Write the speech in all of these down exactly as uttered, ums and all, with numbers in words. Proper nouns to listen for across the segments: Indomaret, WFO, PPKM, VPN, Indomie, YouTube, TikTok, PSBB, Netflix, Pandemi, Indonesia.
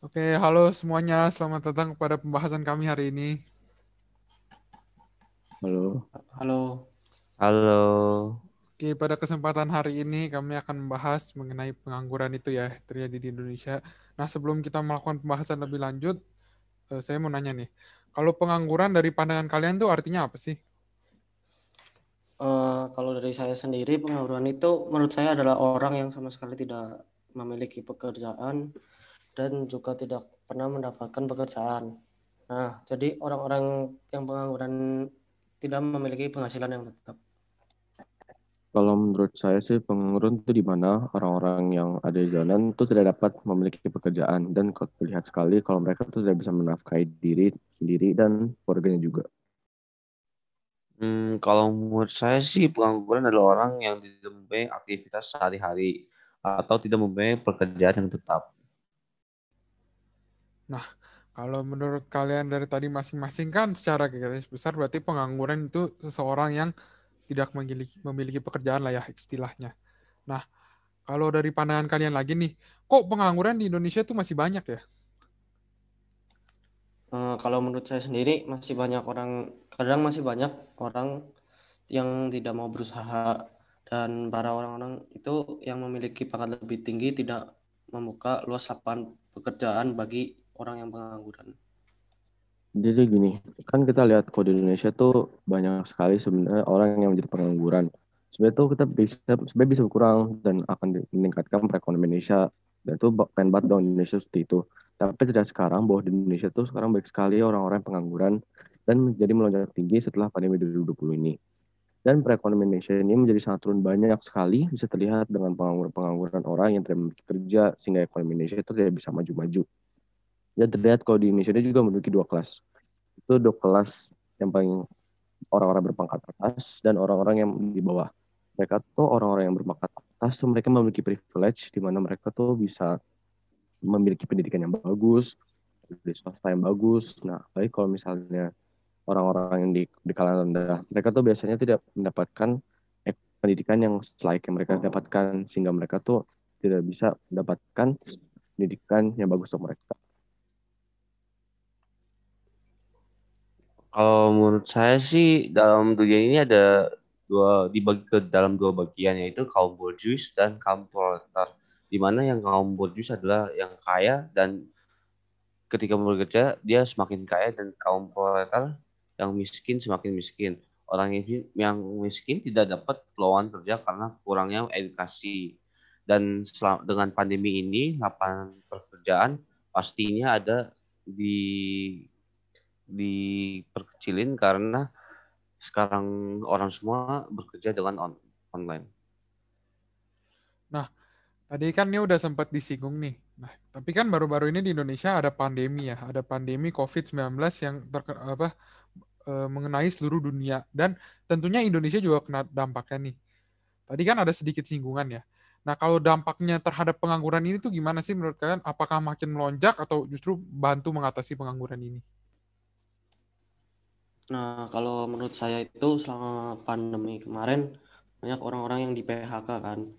Oke, halo semuanya. Selamat datang kepada pembahasan kami hari ini. Halo. Halo. Halo. Oke, pada kesempatan hari ini kami akan membahas mengenai pengangguran itu ya, terjadi di Indonesia. Nah, sebelum kita melakukan pembahasan lebih lanjut, saya mau nanya nih, kalau pengangguran dari pandangan kalian tuh artinya apa sih? Uh, kalau dari saya sendiri, pengangguran itu menurut saya adalah orang yang sama sekali tidak memiliki pekerjaan, dan juga tidak pernah mendapatkan pekerjaan. Nah, jadi orang-orang yang pengangguran tidak memiliki penghasilan yang tetap. Kalau menurut saya sih, pengangguran itu di mana orang-orang yang ada di jalan itu tidak dapat memiliki pekerjaan, dan terlihat sekali kalau mereka itu tidak bisa menafkahi diri sendiri dan keluarganya juga. Hmm, kalau menurut saya sih, pengangguran adalah orang yang tidak mempunyai aktivitas sehari-hari atau tidak mempunyai pekerjaan yang tetap. Nah, kalau menurut kalian dari tadi masing-masing kan secara garis besar berarti pengangguran itu seseorang yang tidak memiliki, memiliki pekerjaan lah ya istilahnya. Nah, kalau dari pandangan kalian lagi nih, kok pengangguran di Indonesia itu masih banyak ya? Uh, kalau menurut saya sendiri masih banyak orang, kadang masih banyak orang yang tidak mau berusaha, dan para orang-orang itu yang memiliki pangkat lebih tinggi tidak membuka luas lapangan pekerjaan bagi orang yang pengangguran. Jadi gini, kan kita lihat kalau di Indonesia tuh banyak sekali sebenarnya orang yang menjadi pengangguran. Sebenarnya tuh kita bisa sebenarnya bisa berkurang dan akan meningkatkan perekonomian Indonesia. Dan itu pengen banget dong Indonesia seperti itu. Tapi tidak sekarang bahwa di Indonesia tuh sekarang banyak sekali orang-orang pengangguran dan menjadi melonjak tinggi setelah pandemi dua ribu dua puluh ini. Dan perekonomian Indonesia ini menjadi sangat turun banyak sekali, bisa terlihat dengan pengangguran-pengangguran orang yang tidak memiliki kerja sehingga ekonomi Indonesia itu tidak bisa maju-maju. Dan terlihat kalau di Indonesia juga memiliki dua kelas. Itu dua kelas yang paling orang-orang berpangkat atas dan orang-orang yang di bawah. Mereka tuh orang-orang yang berpangkat atas, tuh mereka memiliki privilege di mana mereka tuh bisa memiliki pendidikan yang bagus, dari swasta yang bagus. Nah, baik kalau misalnya orang-orang yang di, di kalangan rendah, mereka tuh biasanya tidak mendapatkan pendidikan yang selayaknya mereka dapatkan, sehingga mereka tuh tidak bisa mendapatkan pendidikan yang bagus untuk mereka. Kalau menurut saya sih dalam dunia ini ada dua, dibagi ke dalam dua bagian, yaitu kaum borjuis dan kaum proletar. Di mana yang kaum borjuis adalah yang kaya dan ketika bekerja dia semakin kaya, dan kaum proletar yang miskin semakin miskin. Orang yang miskin tidak dapat peluang kerja karena kurangnya edukasi. Dan selam, dengan pandemi ini lapangan pekerjaan pastinya ada di diperkecilin karena sekarang orang semua bekerja dengan on, online. Nah, tadi kan ini udah sempat disinggung nih. Nah, tapi kan baru-baru ini di Indonesia ada pandemi ya, ada pandemi covid sembilan belas yang terkena, apa e, mengenai seluruh dunia, dan tentunya Indonesia juga kena dampaknya nih. Tadi kan ada sedikit singgungan ya. Nah, kalau dampaknya terhadap pengangguran ini tuh gimana sih menurut kalian? Apakah makin melonjak atau justru bantu mengatasi pengangguran ini? Nah, kalau menurut saya itu selama pandemi kemarin banyak orang-orang yang di P H K kan.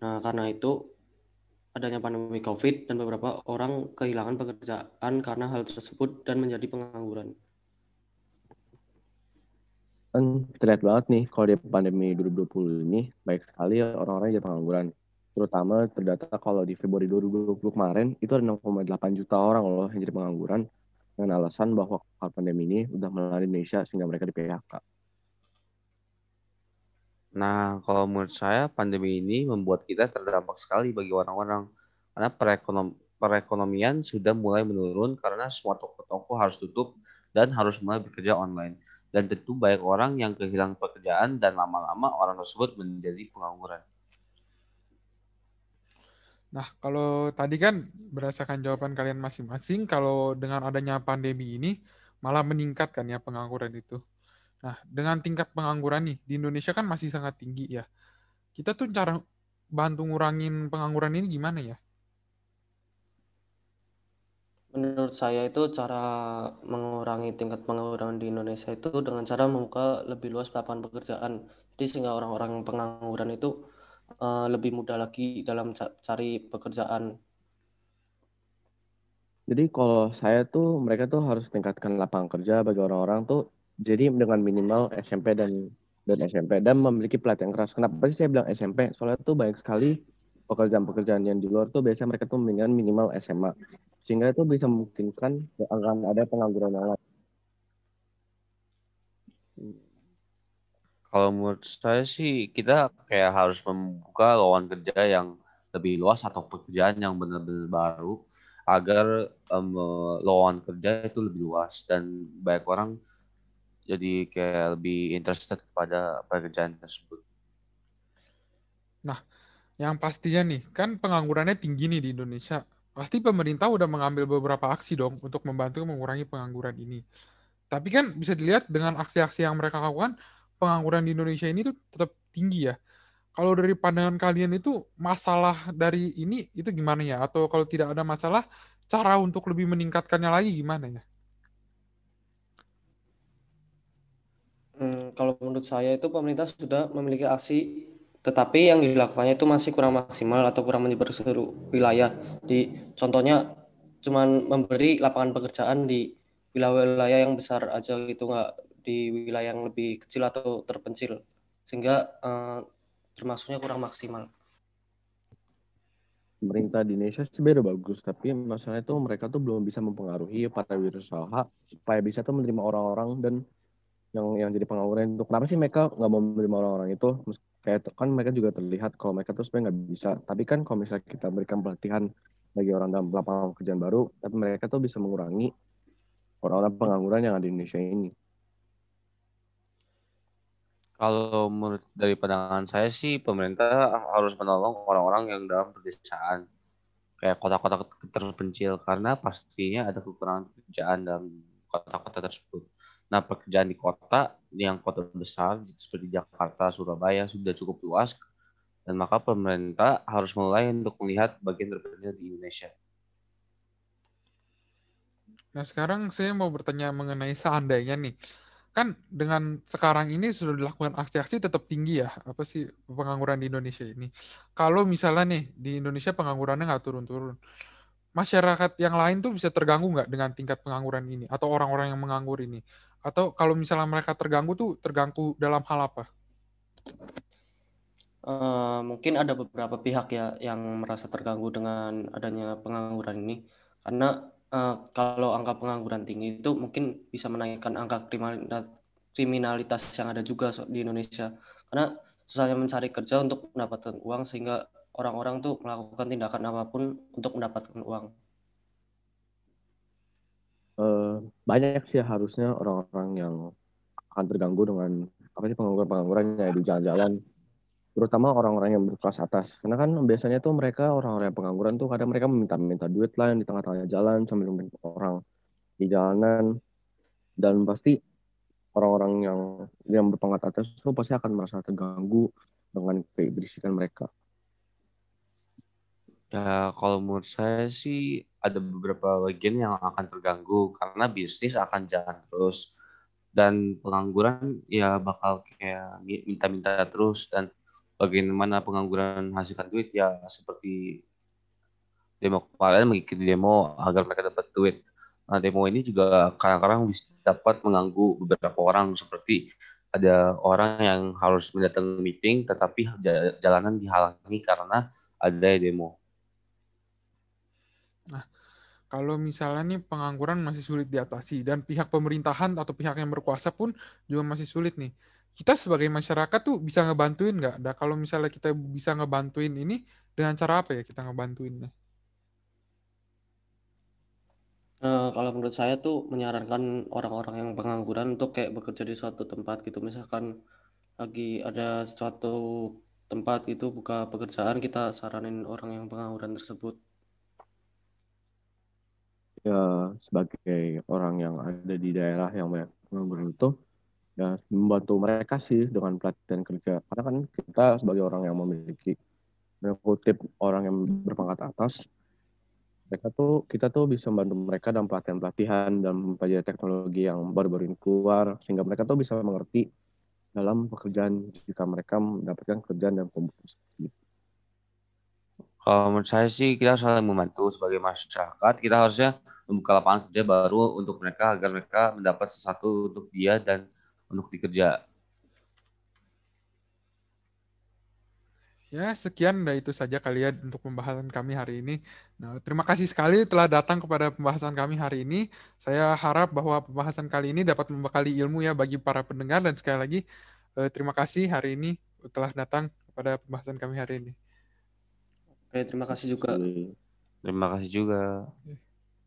Nah, karena itu adanya pandemi COVID dan beberapa orang kehilangan pekerjaan karena hal tersebut dan menjadi pengangguran. Dan terlihat banget nih kalau di pandemi dua ribu dua puluh ini baik sekali orang-orang yang jadi pengangguran. Terutama terdata kalau di Februari dua ribu dua puluh kemarin itu ada enam koma delapan juta orang loh yang jadi pengangguran, dengan alasan bahwa pandemi ini udah melanda Indonesia sehingga mereka di P H K. Nah, kalau menurut saya pandemi ini membuat kita terdampak sekali bagi orang-orang karena perekonom- perekonomian sudah mulai menurun karena semua toko-toko harus tutup dan harus mulai bekerja online. Dan tentu banyak orang yang kehilangan pekerjaan dan lama-lama orang tersebut menjadi pengangguran. Nah, kalau tadi kan berdasarkan jawaban kalian masing-masing, kalau dengan adanya pandemi ini malah meningkatkan ya pengangguran itu. Nah, dengan tingkat pengangguran nih di Indonesia kan masih sangat tinggi ya. Kita tuh cara bantu ngurangin pengangguran ini gimana ya? Menurut saya itu cara mengurangi tingkat pengangguran di Indonesia itu dengan cara membuka lebih luas lapangan pekerjaan. Jadi sehingga orang-orang pengangguran itu uh, lebih mudah lagi dalam cari pekerjaan. Jadi kalau saya tuh, mereka tuh harus tingkatkan lapangan kerja bagi orang-orang tuh, jadi dengan minimal S M P dan dan S M P, dan memiliki pelatihan keras. Kenapa sih saya bilang S M P? Soalnya tuh banyak sekali pekerjaan-pekerjaan yang di luar tuh biasanya mereka tuh mendingan minimal S M A. Sehingga itu bisa memungkinkan akan ada pengangguran yang lain. Kalau menurut saya sih, kita kayak harus membuka lowongan kerja yang lebih luas atau pekerjaan yang benar-benar baru, agar um, lowongan kerja itu lebih luas dan banyak orang jadi kayak lebih interested kepada pekerjaan tersebut. Nah, yang pastinya nih, kan penganggurannya tinggi nih di Indonesia. Pasti pemerintah udah mengambil beberapa aksi dong untuk membantu mengurangi pengangguran ini. Tapi kan bisa dilihat dengan aksi-aksi yang mereka lakukan, pengangguran di Indonesia ini tuh tetap tinggi ya. Kalau dari pandangan kalian itu masalah dari ini itu gimana ya? Atau kalau tidak ada masalah, cara untuk lebih meningkatkannya lagi gimana ya? Hmm, kalau menurut saya itu pemerintah sudah memiliki aksi, tetapi yang dilakukannya itu masih kurang maksimal atau kurang menyebar ke seluruh wilayah. Di contohnya cuman memberi lapangan pekerjaan di wilayah-wilayah yang besar aja gitu, nggak di wilayah yang lebih kecil atau terpencil, sehingga eh, termasuknya kurang maksimal. Pemerintah di Indonesia sebenarnya bagus, tapi masalahnya itu mereka tuh belum bisa mempengaruhi para wirausaha supaya bisa tuh menerima orang-orang dan yang yang jadi pengangguran itu. Kenapa sih mereka nggak mau menerima orang-orang itu? Kayak kan mereka juga terlihat kalau mereka tuh sebenarnya nggak bisa. Tapi kan kalau misalnya kita berikan pelatihan bagi orang dalam lapangan pekerjaan baru, tapi mereka tuh bisa mengurangi orang-orang pengangguran yang ada di Indonesia ini. Kalau menurut dari pandangan saya sih, pemerintah harus menolong orang-orang yang dalam pedesaan, kayak kota-kota terpencil, karena pastinya ada kekurangan pekerjaan dalam kota-kota tersebut. Nah, pekerjaan di kota, yang kota besar seperti Jakarta, Surabaya sudah cukup luas, dan maka pemerintah harus mulai untuk melihat bagian terpencil di Indonesia. Nah, sekarang saya mau bertanya mengenai seandainya nih, kan dengan sekarang ini sudah dilakukan aksi-aksi tetap tinggi ya, apa sih pengangguran di Indonesia ini. Kalau misalnya nih, di Indonesia penganggurannya nggak turun-turun, masyarakat yang lain tuh bisa terganggu nggak dengan tingkat pengangguran ini, atau orang-orang yang menganggur ini? Atau kalau misalnya mereka terganggu tuh, terganggu dalam hal apa? Uh, mungkin ada beberapa pihak ya yang merasa terganggu dengan adanya pengangguran ini, karena Uh, kalau angka pengangguran tinggi itu mungkin bisa menaikkan angka kriminalitas yang ada juga di Indonesia, karena susahnya mencari kerja untuk mendapatkan uang, sehingga orang-orang tuh melakukan tindakan apapun untuk mendapatkan uang. Uh, banyak sih harusnya orang-orang yang akan terganggu dengan apa sih pengangguran-pengangguran yang di jalan-jalan, terutama orang-orang yang berkelas atas. Karena kan biasanya tuh mereka, orang-orang yang pengangguran tuh kadang mereka meminta-minta duit lah yang di tengah-tengah jalan sambil nungguin orang di jalanan. Dan pasti orang-orang yang yang berpangkat atas tuh pasti akan merasa terganggu dengan keberisikan mereka. Ya, kalau menurut saya sih ada beberapa bagian yang akan terganggu karena bisnis akan jalan terus. Dan pengangguran ya bakal kayak minta-minta terus, dan bagaimana pengangguran menghasilkan duit ya seperti demo kemarin, mengikuti demo agar mereka dapat duit. Nah, demo ini juga kadang-kadang bisa dapat mengganggu beberapa orang, seperti ada orang yang harus mendatangi meeting tetapi jalanan dihalangi karena ada demo. Nah, kalau misalnya nih pengangguran masih sulit diatasi dan pihak pemerintahan atau pihak yang berkuasa pun juga masih sulit nih, kita sebagai masyarakat tuh bisa ngebantuin nggak? Nah, kalau misalnya kita bisa ngebantuin ini, dengan cara apa ya kita ngebantuinnya? Uh, kalau menurut saya tuh menyarankan orang-orang yang pengangguran untuk kayak bekerja di suatu tempat gitu. Misalkan lagi ada suatu tempat gitu, buka pekerjaan, kita saranin orang yang pengangguran tersebut. Ya, sebagai orang yang ada di daerah yang banyak pengangguran itu, ya, membantu mereka sih dengan pelatihan kerja. Karena kan kita sebagai orang yang memiliki, kutip, orang yang berpangkat atas, mereka tuh, kita tuh bisa membantu mereka dalam pelatihan-pelatihan dan mempelajari teknologi yang baru-baru ini keluar, sehingga mereka tuh bisa mengerti dalam pekerjaan jika mereka mendapatkan kerjaan dan kompetisi. Kalau menurut saya sih kita saling membantu sebagai masyarakat, kita harusnya membuka lapangan kerja baru untuk mereka agar mereka mendapat sesuatu untuk dia dan untuk dikerja. Ya, sekian dari itu saja kali ya untuk pembahasan kami hari ini. Nah, terima kasih sekali telah datang kepada pembahasan kami hari ini. Saya harap bahwa pembahasan kali ini dapat membekali ilmu ya bagi para pendengar. Dan sekali lagi, eh, terima kasih hari ini telah datang kepada pembahasan kami hari ini. Oke, terima kasih juga. Terima kasih juga.